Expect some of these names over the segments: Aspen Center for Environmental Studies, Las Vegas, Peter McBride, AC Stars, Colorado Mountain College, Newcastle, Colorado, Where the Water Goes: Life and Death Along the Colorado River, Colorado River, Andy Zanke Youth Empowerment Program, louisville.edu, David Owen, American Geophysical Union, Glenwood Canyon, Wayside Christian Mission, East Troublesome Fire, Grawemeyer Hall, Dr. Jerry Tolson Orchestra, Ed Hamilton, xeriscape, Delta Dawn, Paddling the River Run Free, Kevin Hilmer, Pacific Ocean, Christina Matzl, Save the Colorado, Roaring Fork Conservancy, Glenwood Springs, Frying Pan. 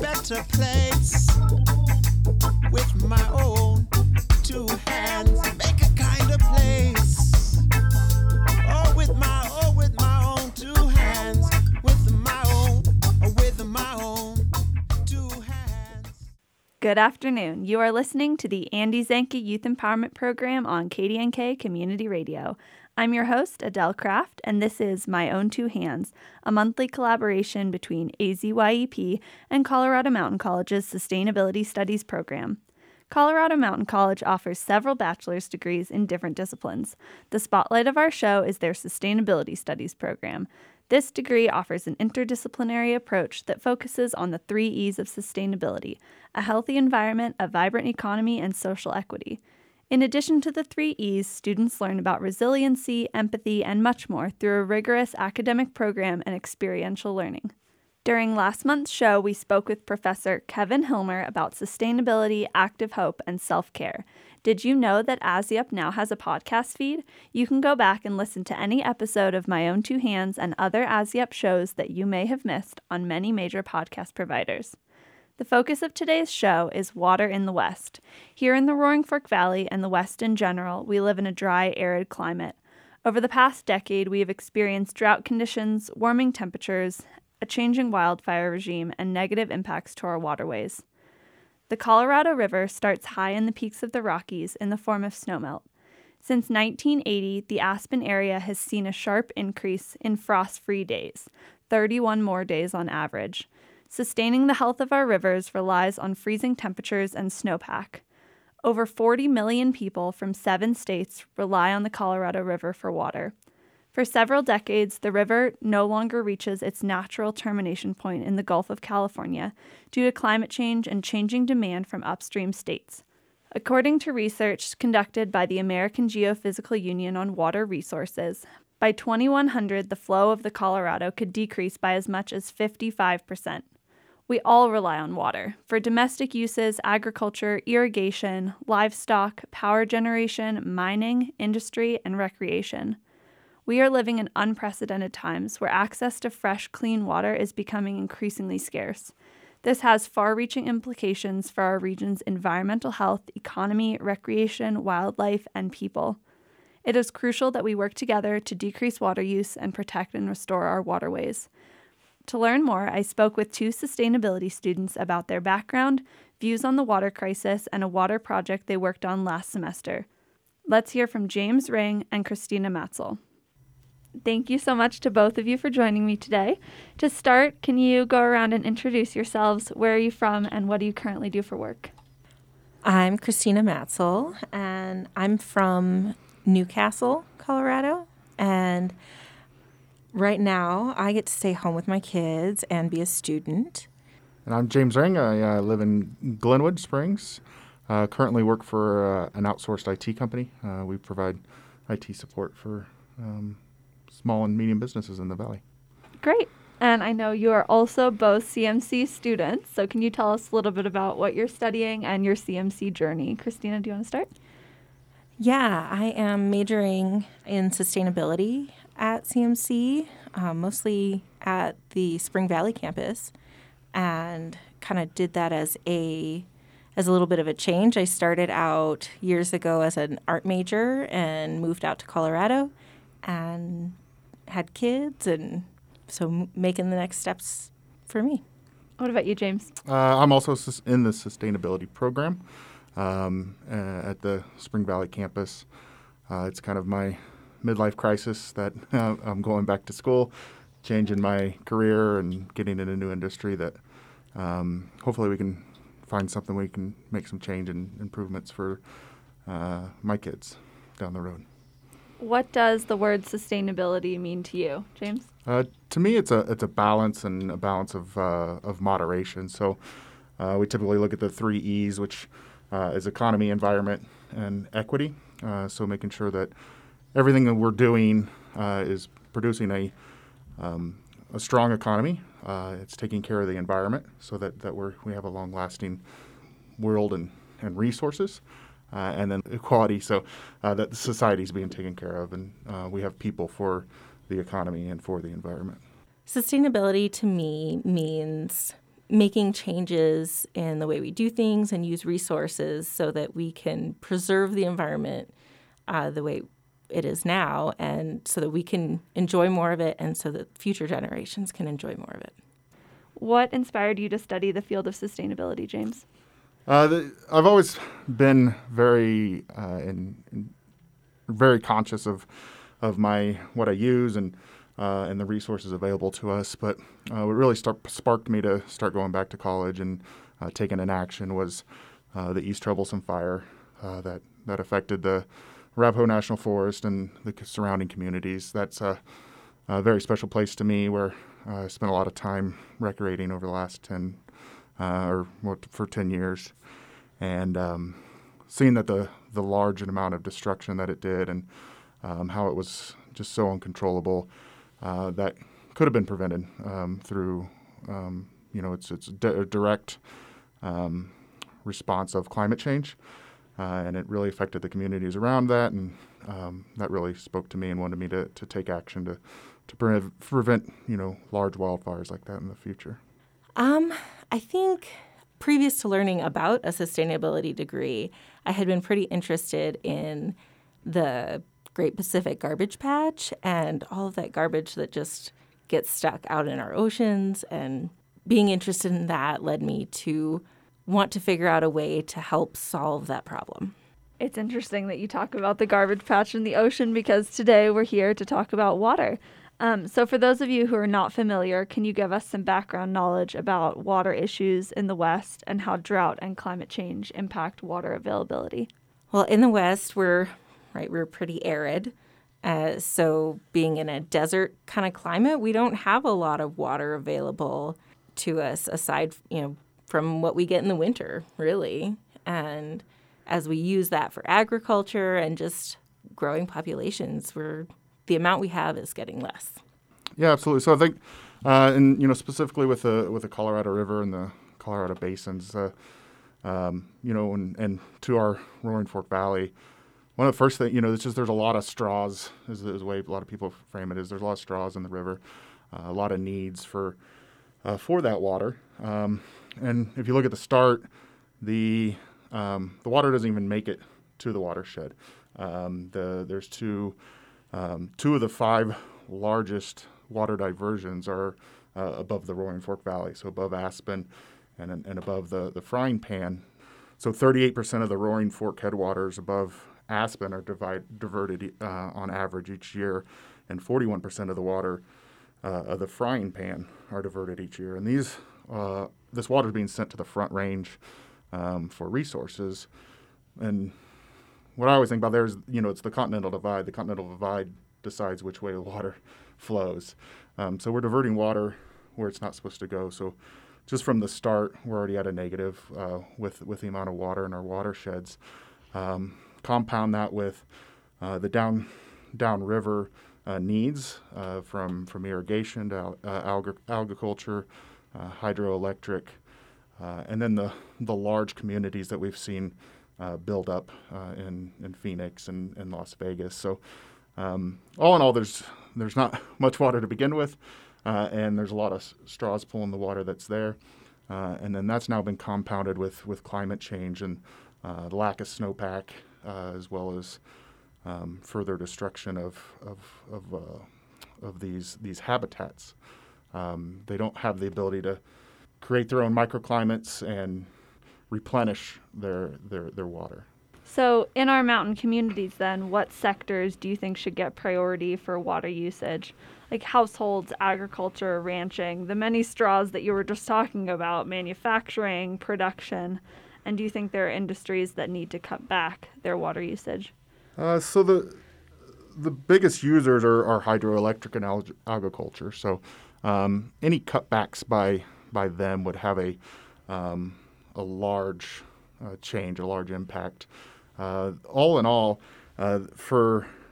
better place with my own two hands. Make a kind of place. Oh, with my own two hands. With my own two hands. Good afternoon. You are listening to the Andy Zanke Youth Empowerment Program on KDNK Community Radio. I'm your host, Adele Craft, and this is My Own Two Hands, a monthly collaboration between AZYEP and Colorado Mountain College's Sustainability Studies program. Colorado Mountain College offers several bachelor's degrees in different disciplines. The spotlight of our show is their Sustainability Studies program. This degree offers an interdisciplinary approach that focuses on the three E's of sustainability: a healthy environment, a vibrant economy, and social equity. In addition to the three E's, students learn about resiliency, empathy, and much more through a rigorous academic program and experiential learning. During last month's show, we spoke with Professor Kevin Hilmer about sustainability, active hope, and self-care. Did you know that ASIUP now has a podcast feed? You can go back and listen to any episode of My Own Two Hands and other ASIUP shows that you may have missed on many major podcast providers. The focus of today's show is water in the West. Here in the Roaring Fork Valley and the West in general, we live in a dry, arid climate. Over the past decade, we have experienced drought conditions, warming temperatures, a changing wildfire regime, and negative impacts to our waterways. The Colorado River starts high in the peaks of the Rockies in the form of snowmelt. Since 1980, the Aspen area has seen a sharp increase in frost-free days, 31 more days on average. Sustaining the health of our rivers relies on freezing temperatures and snowpack. Over 40 million people from 7 states rely on the Colorado River for water. For several decades, the river no longer reaches its natural termination point in the Gulf of California due to climate change and changing demand from upstream states. According to research conducted by the American Geophysical Union on water resources, by 2100, the flow of the Colorado could decrease by as much as 55%. We all rely on water for domestic uses, agriculture, irrigation, livestock, power generation, mining, industry, and recreation. We are living in unprecedented times where access to fresh, clean water is becoming increasingly scarce. This has far-reaching implications for our region's environmental health, economy, recreation, wildlife, and people. It is crucial that we work together to decrease water use and protect and restore our waterways. To learn more, I spoke with 2 sustainability students about their background, views on the water crisis, and a water project they worked on last semester. Let's hear from James Ring and Christina Matzl. Thank you so much to both of you for joining me today. To start, can you go around and introduce yourselves? Where are you from, and what do you currently do for work? I'm Christina Matzl, and I'm from Newcastle, Colorado, and right now I get to stay home with my kids and be a student. And I'm James Ring. I live in Glenwood Springs. Currently work for an outsourced IT company. We provide IT support for small and medium businesses in the valley. Great. And I know you are also both CMC students, so can you tell us a little bit about what you're studying and your CMC journey? Christina, do you want to start? Yeah, I am majoring in sustainability at CMC, mostly at the Spring Valley campus, and kind of did that as a little bit of a change. I started out years ago as an art major and moved out to Colorado and had kids, and so making the next steps for me. What about you, James? I'm also in the sustainability program. At the Spring Valley campus. It's kind of my midlife crisis that I'm going back to school, changing my career and getting in a new industry that hopefully we can find something we can make some change and improvements for my kids down the road. What does the word sustainability mean to you, James? To me, it's a balance, and a balance of moderation. So we typically look at the three E's, which is economy, environment, and equity. So making sure that everything that we're doing is producing a strong economy. It's taking care of the environment so that we have a long-lasting world and resources. And then equality, so that the society is being taken care of, and we have people for the economy and for the environment. Sustainability to me means making changes in the way we do things and use resources so that we can preserve the environment the way it is now, and so that we can enjoy more of it and so that future generations can enjoy more of it. What inspired you to study the field of sustainability, James? I've always been very conscious of what I use and the resources available to us. But what really sparked me to start going back to college and taking an action was the East Troublesome Fire that affected the Ravho National Forest and the surrounding communities. That's a very special place to me, where I spent a lot of time recreating over the last 10 years, and seeing that the large amount of destruction that it did and how it was just so uncontrollable, that could have been prevented through direct response of climate change, and it really affected the communities around that, and that really spoke to me and wanted me to take action to prevent large wildfires like that in the future. I think previous to learning about a sustainability degree, I had been pretty interested in the Great Pacific Garbage Patch and all of that garbage that just gets stuck out in our oceans. And being interested in that led me to want to figure out a way to help solve that problem. It's interesting that you talk about the garbage patch in the ocean, because today we're here to talk about water. So for those of you who are not familiar, can you give us some background knowledge about water issues in the West and how drought and climate change impact water availability? Well, in the West, we're pretty arid. So being in a desert kind of climate, we don't have a lot of water available to us aside, from what we get in the winter, really. And as we use that for agriculture and just growing populations, the amount we have is getting less. Yeah, absolutely. So I think, specifically with the Colorado River and the Colorado basins, and to our Roaring Fork Valley, one of the first things, there's a lot of straws, is the way a lot of people frame it, is there's a lot of straws in the river, a lot of needs for that water. And if you look at the start, the water doesn't even make it to the watershed. There's two of the five largest water diversions are above the Roaring Fork Valley, so above Aspen and above the Frying Pan. So 38% of the Roaring Fork headwaters above Aspen are diverted on average each year, and 41% of the water of the Frying Pan are diverted each year. And this water is being sent to the Front Range for resources. And what I always think about there is, it's the Continental Divide. The Continental Divide decides which way the water flows. So we're diverting water where it's not supposed to go. So just from the start, we're already at a negative with the amount of water in our watersheds. Compound that with the downriver needs from irrigation to agriculture, hydroelectric, and then the large communities that we've seen build up in Phoenix and Las Vegas. So all in all, there's not much water to begin with, and there's a lot of straws pulling the water that's there. And then that's now been compounded with climate change and the lack of snowpack, as well as further destruction of these habitats. They don't have the ability to create their own microclimates and replenish their water. So in our mountain communities then, what sectors do you think should get priority for water usage? Like households, agriculture, ranching, the many straws that you were just talking about, manufacturing, production, and do you think there are industries that need to cut back their water usage? So the biggest users are hydroelectric and agriculture. So any cutbacks by them would have a large change, a large impact. All in all, it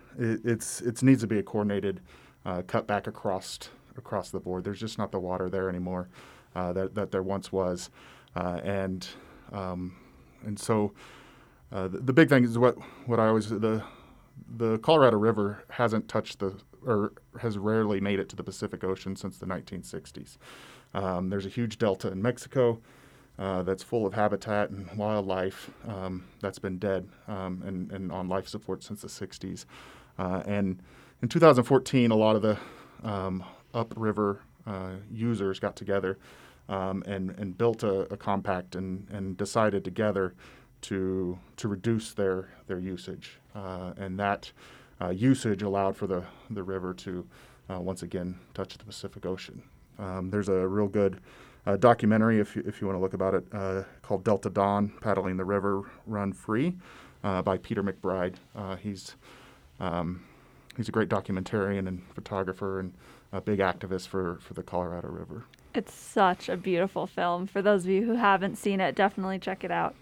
needs to be a coordinated cutback across the board. There's just not the water there anymore that there once was, and so the big thing is what I always the Colorado River hasn't touched or has rarely made it to the Pacific Ocean since the 1960s. There's a huge delta in Mexico that's full of habitat and wildlife that's been dead and on life support since the 60s. And in 2014, a lot of the upriver users got together and built a compact and decided together to reduce their usage. And that usage allowed for the river to once again touch the Pacific Ocean. There's a real good documentary, if you want to look about it, called Delta Dawn, Paddling the River Run Free, by Peter McBride. He's a great documentarian and photographer and a big activist for the Colorado River. It's such a beautiful film. For those of you who haven't seen it, definitely check it out.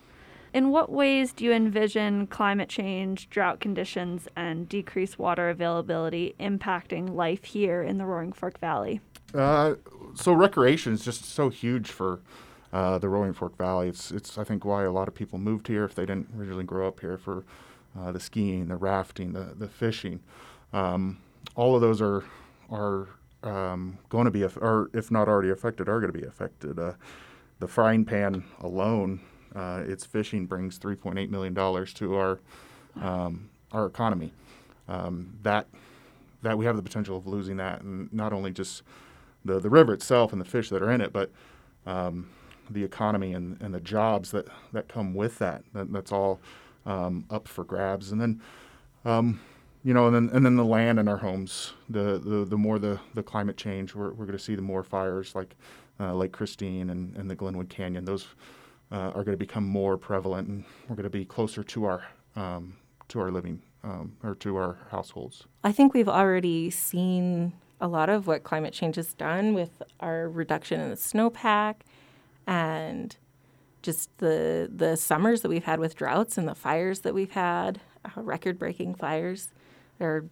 In what ways do you envision climate change, drought conditions, and decreased water availability impacting life here in the Roaring Fork Valley? So recreation is just so huge for the Roaring Fork Valley. It's I think why a lot of people moved here if they didn't originally grow up here, for the skiing, the rafting, the fishing. All of those are going to be, or if not already affected, are going to be affected. The Frying Pan alone, its fishing brings $3.8 million to our economy. That we have the potential of losing that, and not only just the river itself and the fish that are in it, but the economy and the jobs that come with that. That's all up for grabs. And then, and then the land and our homes. The more the climate change, we're going to see the more fires like Lake Christine and the Glenwood Canyon. Those are going to become more prevalent, and we're going to be closer to our living or to our households. I think we've already seen a lot of what climate change has done with our reduction in the snowpack and just the summers that we've had with droughts and the fires that we've had, record-breaking fires. There's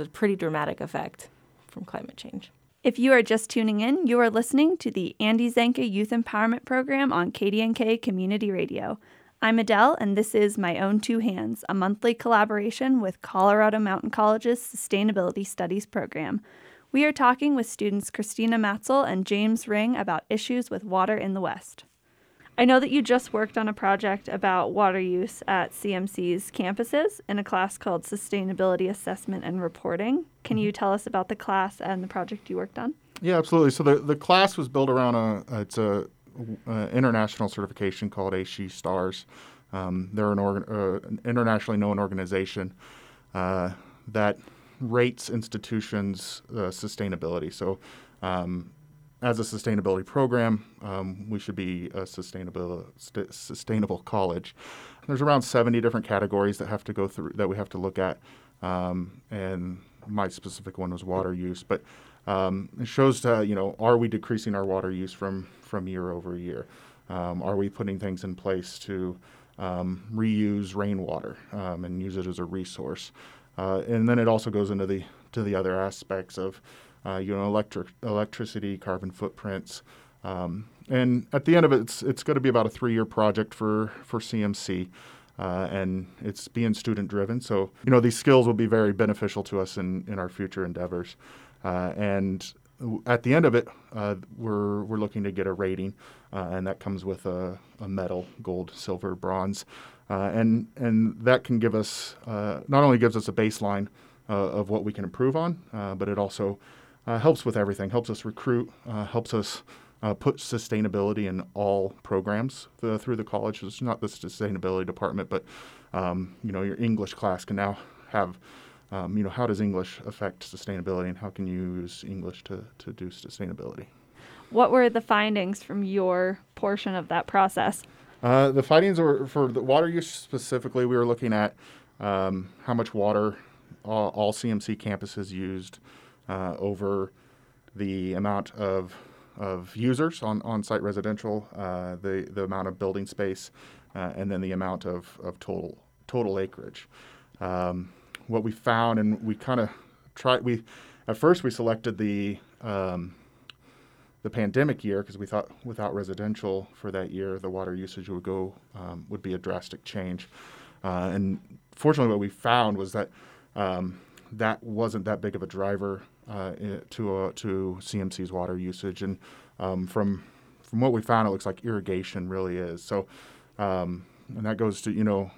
a pretty dramatic effect from climate change. If you are just tuning in, you are listening to the Andy Zanke Youth Empowerment Program on KDNK Community Radio. I'm Adele, and this is My Own Two Hands, a monthly collaboration with Colorado Mountain College's Sustainability Studies program. We are talking with students Christina Matzl and James Ring about issues with water in the West. I know that you just worked on a project about water use at CMC's campuses in a class called Sustainability Assessment and Reporting. Can you tell us about the class and the project you worked on? Yeah, absolutely. So the class was built around it's a international certification called AC Stars. They're an internationally known organization that rates institutions' sustainability. So as a sustainability program, we should be a sustainable college. There's around 70 different categories that have to go through, that we have to look at, and my specific one was water use, but it shows are we decreasing our water use from year over year? Are we putting things in place to reuse rainwater and use it as a resource? And then it also goes into the other aspects of electricity, carbon footprints, and at the end of it, it's going to be about a 3-year project for CMC. And it's being student-driven, so these skills will be very beneficial to us in our future endeavors. And at the end of it, we're looking to get a rating, and that comes with a medal: gold, silver, bronze, and that can give us not only gives us a baseline of what we can improve on, but it also helps with everything. Helps us recruit. Helps us put sustainability in all programs through the college. It's not the sustainability department, but your English class can now have how does English affect sustainability, and how can you use English to do sustainability? What were the findings from your portion of that process? The findings were for the water use specifically. We were looking at how much water all CMC campuses used over the amount of users on on-site residential, the amount of building space, and then the amount of total acreage. What we found, and we kind of tried, at first we selected the pandemic year because we thought without residential for that year, the water usage would go would be a drastic change. And fortunately, what we found was that that wasn't that big of a driver to CMC's water usage, and From what we found, it looks like irrigation really is. So, and that goes to,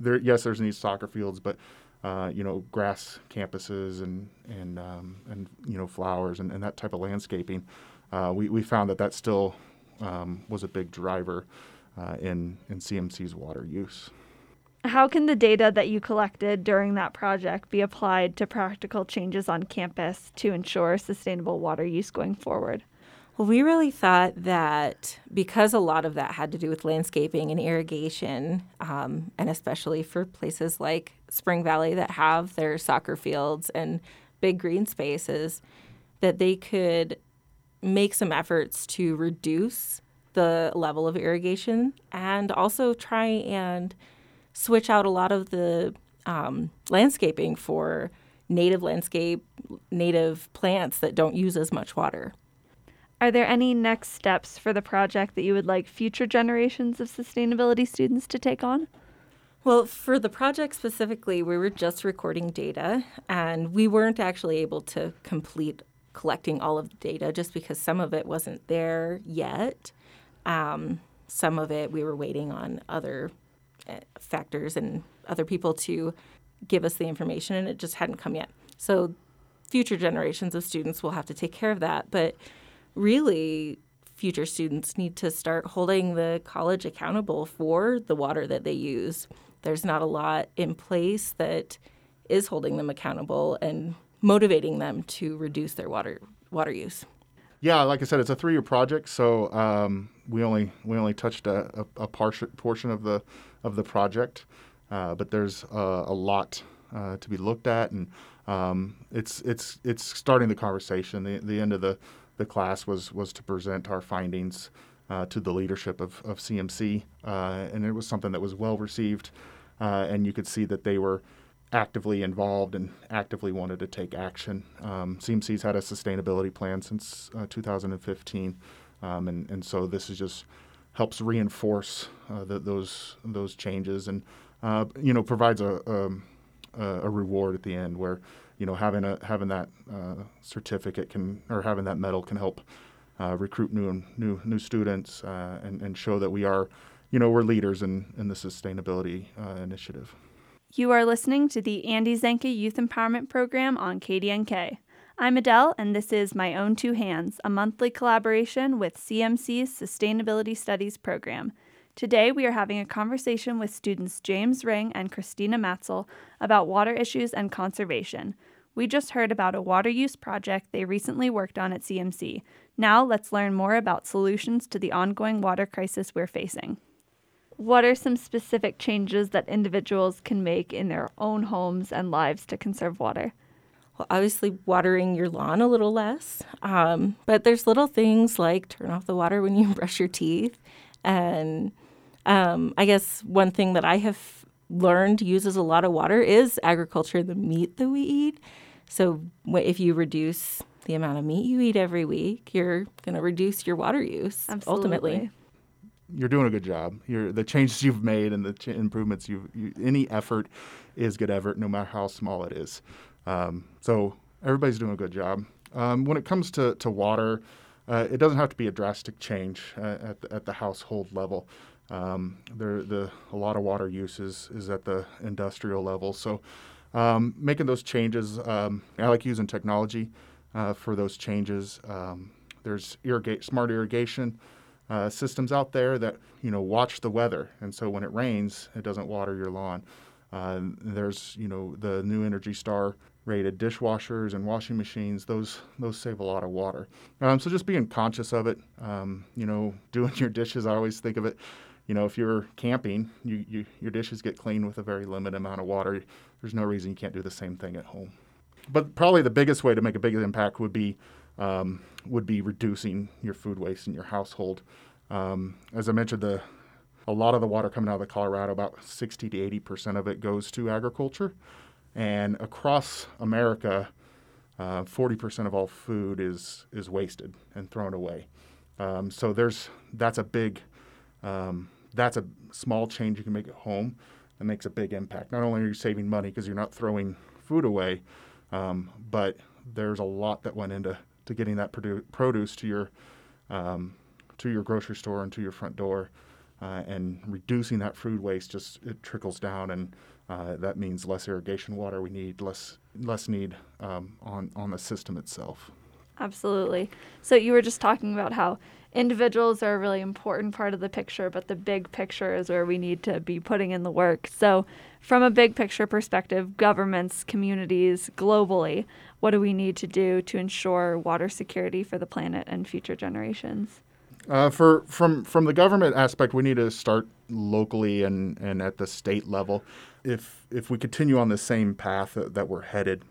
there. Yes, there's needs soccer fields, but, grass campuses and flowers and that type of landscaping. We found that still was a big driver in CMC's water use. How can the data that you collected during that project be applied to practical changes on campus to ensure sustainable water use going forward? Well, we really thought that because a lot of that had to do with landscaping and irrigation, and especially for places like Spring Valley that have their soccer fields and big green spaces, that they could make some efforts to reduce the level of irrigation and also try and switch out a lot of the landscaping for native plants that don't use as much water. Are there any next steps for the project that you would like future generations of sustainability students to take on? Well, for the project specifically, we were just recording data, and we weren't actually able to complete collecting all of the data just because some of it wasn't there yet. Some of it we were waiting on other factors and other people to give us the information, and it just hadn't come yet. So future generations of students will have to take care of that, but really, future students need to start holding the college accountable for the water that they use. There's not a lot in place that is holding them accountable and motivating them to reduce their water use. Yeah, like I said, it's a 3-year project, so we only touched a portion of the project, but there's a lot to be looked at, and it's starting the conversation. The end of the class was to present our findings to the leadership of CMC, and it was something that was well received, and you could see that they were actively involved and actively wanted to take action. CMC's had a sustainability plan since 2015, and so this is just helps reinforce those changes, and provides a reward at the end where, having that certificate having that medal can help recruit new students and show that we are, we're leaders in the sustainability initiative. You are listening to the Andy Zanke Youth Empowerment Program on KDNK. I'm Adele, and this is My Own Two Hands, a monthly collaboration with CMC's Sustainability Studies Program. Today, we are having a conversation with students James Ring and Christina Matzl about water issues and conservation. We just heard about a water use project they recently worked on at CMC. Now, let's learn more about solutions to the ongoing water crisis we're facing. What are some specific changes that individuals can make in their own homes and lives to conserve water? Well, obviously watering your lawn a little less, but there's little things like turn off the water when you brush your teeth. And I guess one thing that I have learned uses a lot of water is agriculture, the meat that we eat. So if you reduce the amount of meat you eat every week, you're going to reduce your water use. Absolutely. Ultimately. You're doing a good job. The changes you've made and the improvements any effort is good effort, no matter how small it is. So everybody's doing a good job. When it comes to water, it doesn't have to be a drastic change at the household level. A lot of water use is at the industrial level. So making those changes, I like using technology for those changes. There's smart irrigation systems out there that watch the weather, and so when it rains, it doesn't water your lawn. There's the new Energy Star rated dishwashers and washing machines. Those save a lot of water. So just being conscious of it, doing your dishes. I always think of it, if you're camping, your dishes get cleaned with a very limited amount of water. There's no reason you can't do the same thing at home. But probably the biggest way to make a big impact would be reducing your food waste in your household. As I mentioned, a lot of the water coming out of the Colorado, about 60 to 80% of it goes to agriculture. And across America, 40% of all food is wasted and thrown away. So that's a small change you can make at home that makes a big impact. Not only are you saving money because you're not throwing food away, but there's a lot that went into getting that produce to your to your grocery store and to your front door, and reducing that food waste, just it trickles down, and that means less irrigation water we need, less need on the system itself. Absolutely. So you were just talking about how individuals are a really important part of the picture, but the big picture is where we need to be putting in the work. So from a big picture perspective, governments, communities, globally, what do we need to do to ensure water security for the planet and future generations? From the government aspect, we need to start locally and at the state level. If we continue on the same path that we're headed,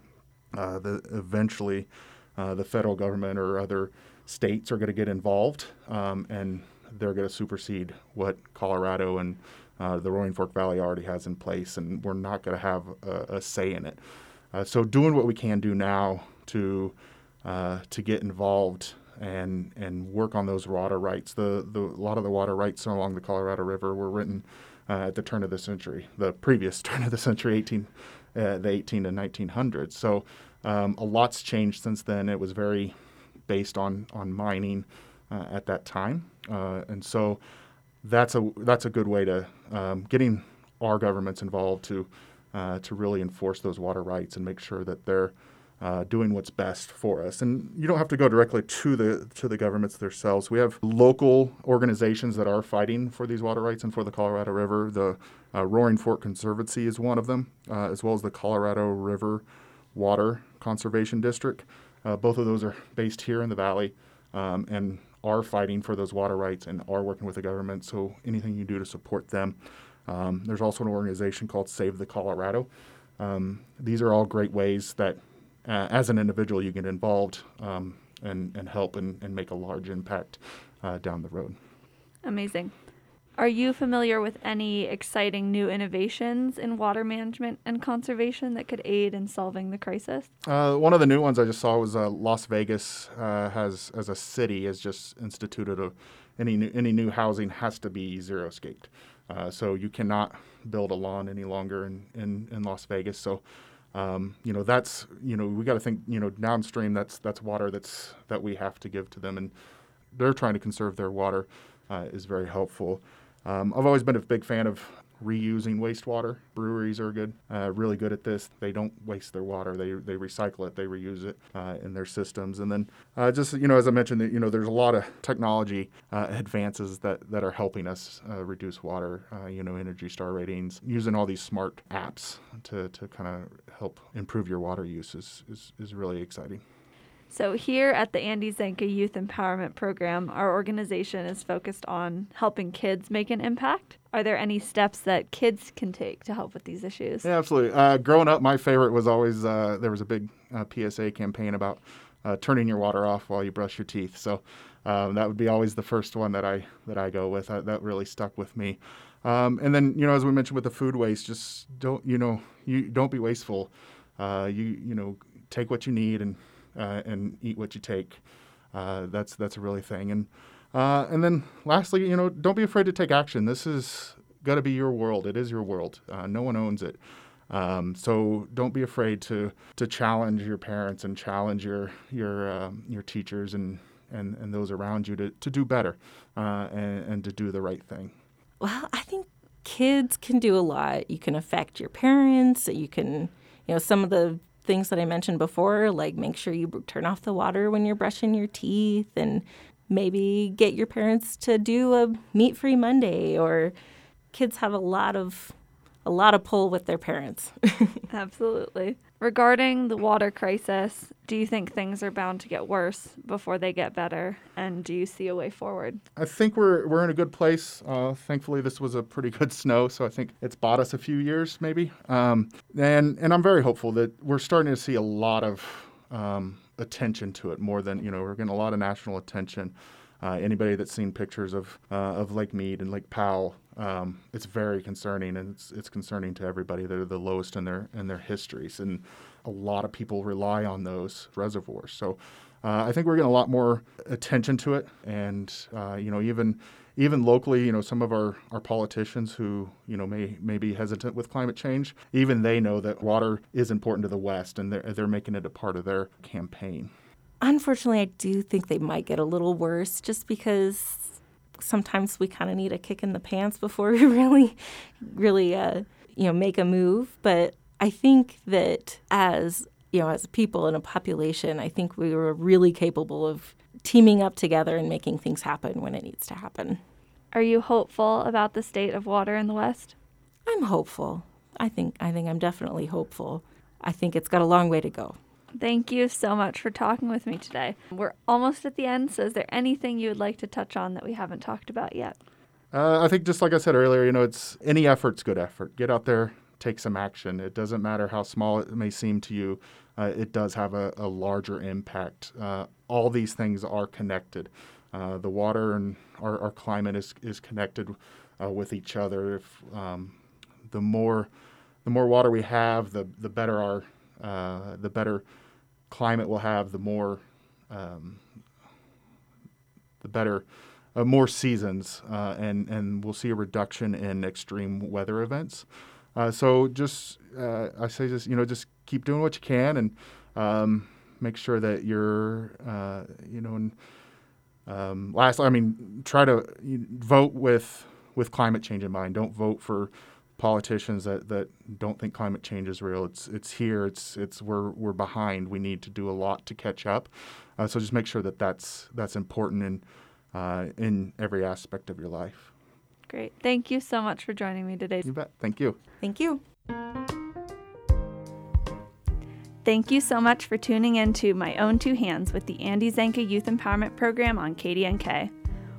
eventually the federal government or other states are going to get involved, and they're going to supersede what Colorado and the Roaring Fork Valley already has in place, and we're not going to have a say in it. So doing what we can do now to get involved and work on those water rights. A lot of the water rights along the Colorado River were written at the turn of the century, the previous turn of the century, the 18 and 1900s. So a lot's changed since then. It was very based on mining at that time, and so that's a good way to getting our governments involved to really enforce those water rights and make sure that they're doing what's best for us. And you don't have to go directly to the governments themselves. We have local organizations that are fighting for these water rights and for the Colorado River. The Roaring Fork Conservancy is one of them, as well as the Colorado River Water Conservation District. Both of those are based here in the valley and are fighting for those water rights and are working with the government, so anything you do to support them. There's also an organization called Save the Colorado. These are all great ways that, as an individual, you get involved and help and make a large impact down the road. Amazing. Are you familiar with any exciting new innovations in water management and conservation that could aid in solving the crisis? One of the new ones I just saw was Las Vegas has just instituted any new housing has to be xeriscaped. So you cannot build a lawn any longer in Las Vegas. So that's we got to think downstream that's water that we have to give to them, and they're trying to conserve their water is very helpful. I've always been a big fan of reusing wastewater. Breweries are good, really good at this. They don't waste their water. They recycle it. They reuse it in their systems. And then as I mentioned, there's a lot of technology advances that are helping us reduce water, Energy Star ratings. Using all these smart apps to kind of help improve your water use is really exciting. So here at the Andy Zanke Youth Empowerment Program, our organization is focused on helping kids make an impact. Are there any steps that kids can take to help with these issues? Yeah, absolutely. Growing up, my favorite was always there was a big PSA campaign about turning your water off while you brush your teeth. So that would be always the first one that I go with. That really stuck with me. And then as we mentioned with the food waste, just don't be wasteful. Take what you need and eat what you take. That's a really thing. And then lastly, don't be afraid to take action. This is got to be your world. It is your world. No one owns it. So don't be afraid to challenge your parents and challenge your teachers and those around you to do better and to do the right thing. Well, I think kids can do a lot. You can affect your parents. You can, some of the things that I mentioned before, like make sure you turn off the water when you're brushing your teeth, and maybe get your parents to do a meat-free Monday. Or kids have a lot of pull with their parents. Absolutely. Regarding the water crisis, do you think things are bound to get worse before they get better? And do you see a way forward? I think we're in a good place. Thankfully, this was a pretty good snow, so I think it's bought us a few years maybe. And I'm very hopeful that we're starting to see a lot of attention to it, more than, we're getting a lot of national attention. Anybody that's seen pictures of Lake Mead and Lake Powell, it's very concerning, and it's concerning to everybody. They're the lowest in their histories, and a lot of people rely on those reservoirs. So I think we're getting a lot more attention to it, and even locally, some of our politicians who may be hesitant with climate change, even they know that water is important to the West, and they're making it a part of their campaign. Unfortunately, I do think they might get a little worse just because sometimes we kind of need a kick in the pants before we really make a move. But I think that as a people and a population, I think we were really capable of teaming up together and making things happen when it needs to happen. Are you hopeful about the state of water in the West? I'm hopeful. I think I'm definitely hopeful. I think it's got a long way to go. Thank you so much for talking with me today. We're almost at the end, so is there anything you would like to touch on that we haven't talked about yet? I think just like I said earlier, it's any effort's good effort. Get out there, take some action. It doesn't matter how small it may seem to you. It does have a larger impact. All these things are connected. The water and our climate is connected with each other. The more water we have, the better the better climate we'll have. The more the better more seasons, and we'll see a reduction in extreme weather events. So I say just just keep doing what you can and make sure that you're try to vote with climate change in mind. Don't vote for politicians that don't think climate change is real. It's here. It's we're behind. We need to do a lot to catch up. So just make sure that that's important in every aspect of your life. Great. Thank you so much for joining me today. You bet. Thank you. Thank you. Thank you so much for tuning in to My Own Two Hands with the Andy Zanke Youth Empowerment Program on KDNK.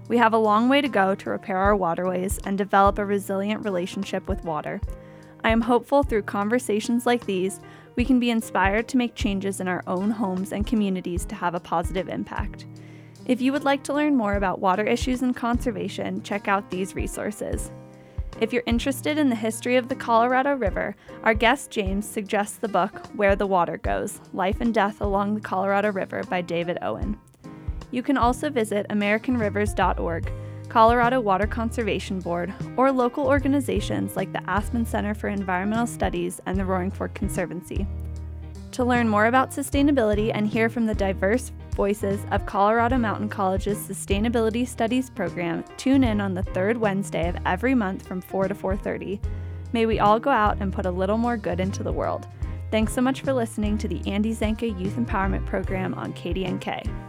We have a long way to go to repair our waterways and develop a resilient relationship with water. I am hopeful through conversations like these, we can be inspired to make changes in our own homes and communities to have a positive impact. If you would like to learn more about water issues and conservation, check out these resources. If you're interested in the history of the Colorado River, our guest James suggests the book, Where the Water Goes: Life and Death Along the Colorado River by David Owen. You can also visit AmericanRivers.org, Colorado Water Conservation Board, or local organizations like the Aspen Center for Environmental Studies and the Roaring Fork Conservancy. To learn more about sustainability and hear from the diverse voices of Colorado Mountain College's Sustainability Studies program, tune in on the third Wednesday of every month from 4 to 4:30. May we all go out and put a little more good into the world. Thanks so much for listening to the Andy Zanke Youth Empowerment Program on KDNK.